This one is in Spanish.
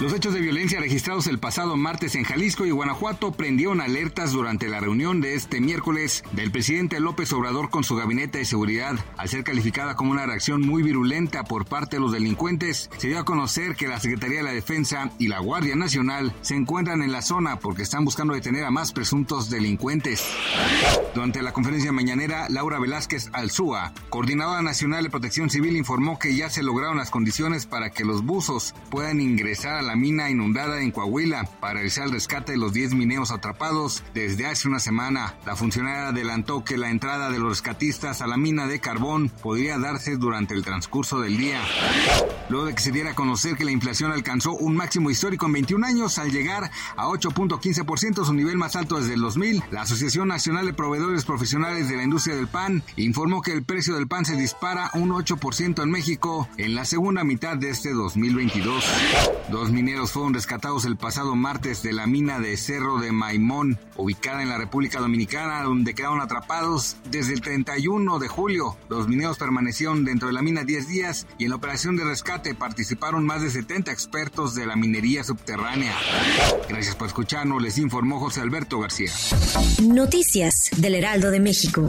Los hechos de violencia registrados el pasado martes en Jalisco y Guanajuato prendieron alertas durante la reunión de este miércoles del presidente López Obrador con su gabinete de seguridad. Al ser calificada como una reacción muy virulenta por parte de los delincuentes, se dio a conocer que la Secretaría de la Defensa y la Guardia Nacional se encuentran en la zona porque están buscando detener a más presuntos delincuentes. Durante la conferencia mañanera, Laura Velázquez Alzúa, coordinadora nacional de Protección Civil, informó que ya se lograron las condiciones para que los buzos puedan ingresar a la mina inundada en Coahuila para realizar el rescate de los 10 mineros atrapados desde hace una semana. La funcionaria adelantó que la entrada de los rescatistas a la mina de carbón podría darse durante el transcurso del día. Luego de que se diera a conocer que la inflación alcanzó un máximo histórico en 21 años al llegar a 8.15%, su nivel más alto desde el 2000, la Asociación Nacional de Proveedores Profesionales de la Industria del Pan informó que el precio del pan se dispara un 8% en México en la segunda mitad de este 2022. Mineros fueron rescatados el pasado martes de la mina de Cerro de Maimón, ubicada en la República Dominicana, donde quedaron atrapados desde el 31 de julio. Los mineros permanecieron dentro de la mina 10 días y en la operación de rescate participaron más de 70 expertos de la minería subterránea. Gracias por escucharnos, les informó José Alberto García. Noticias del Heraldo de México.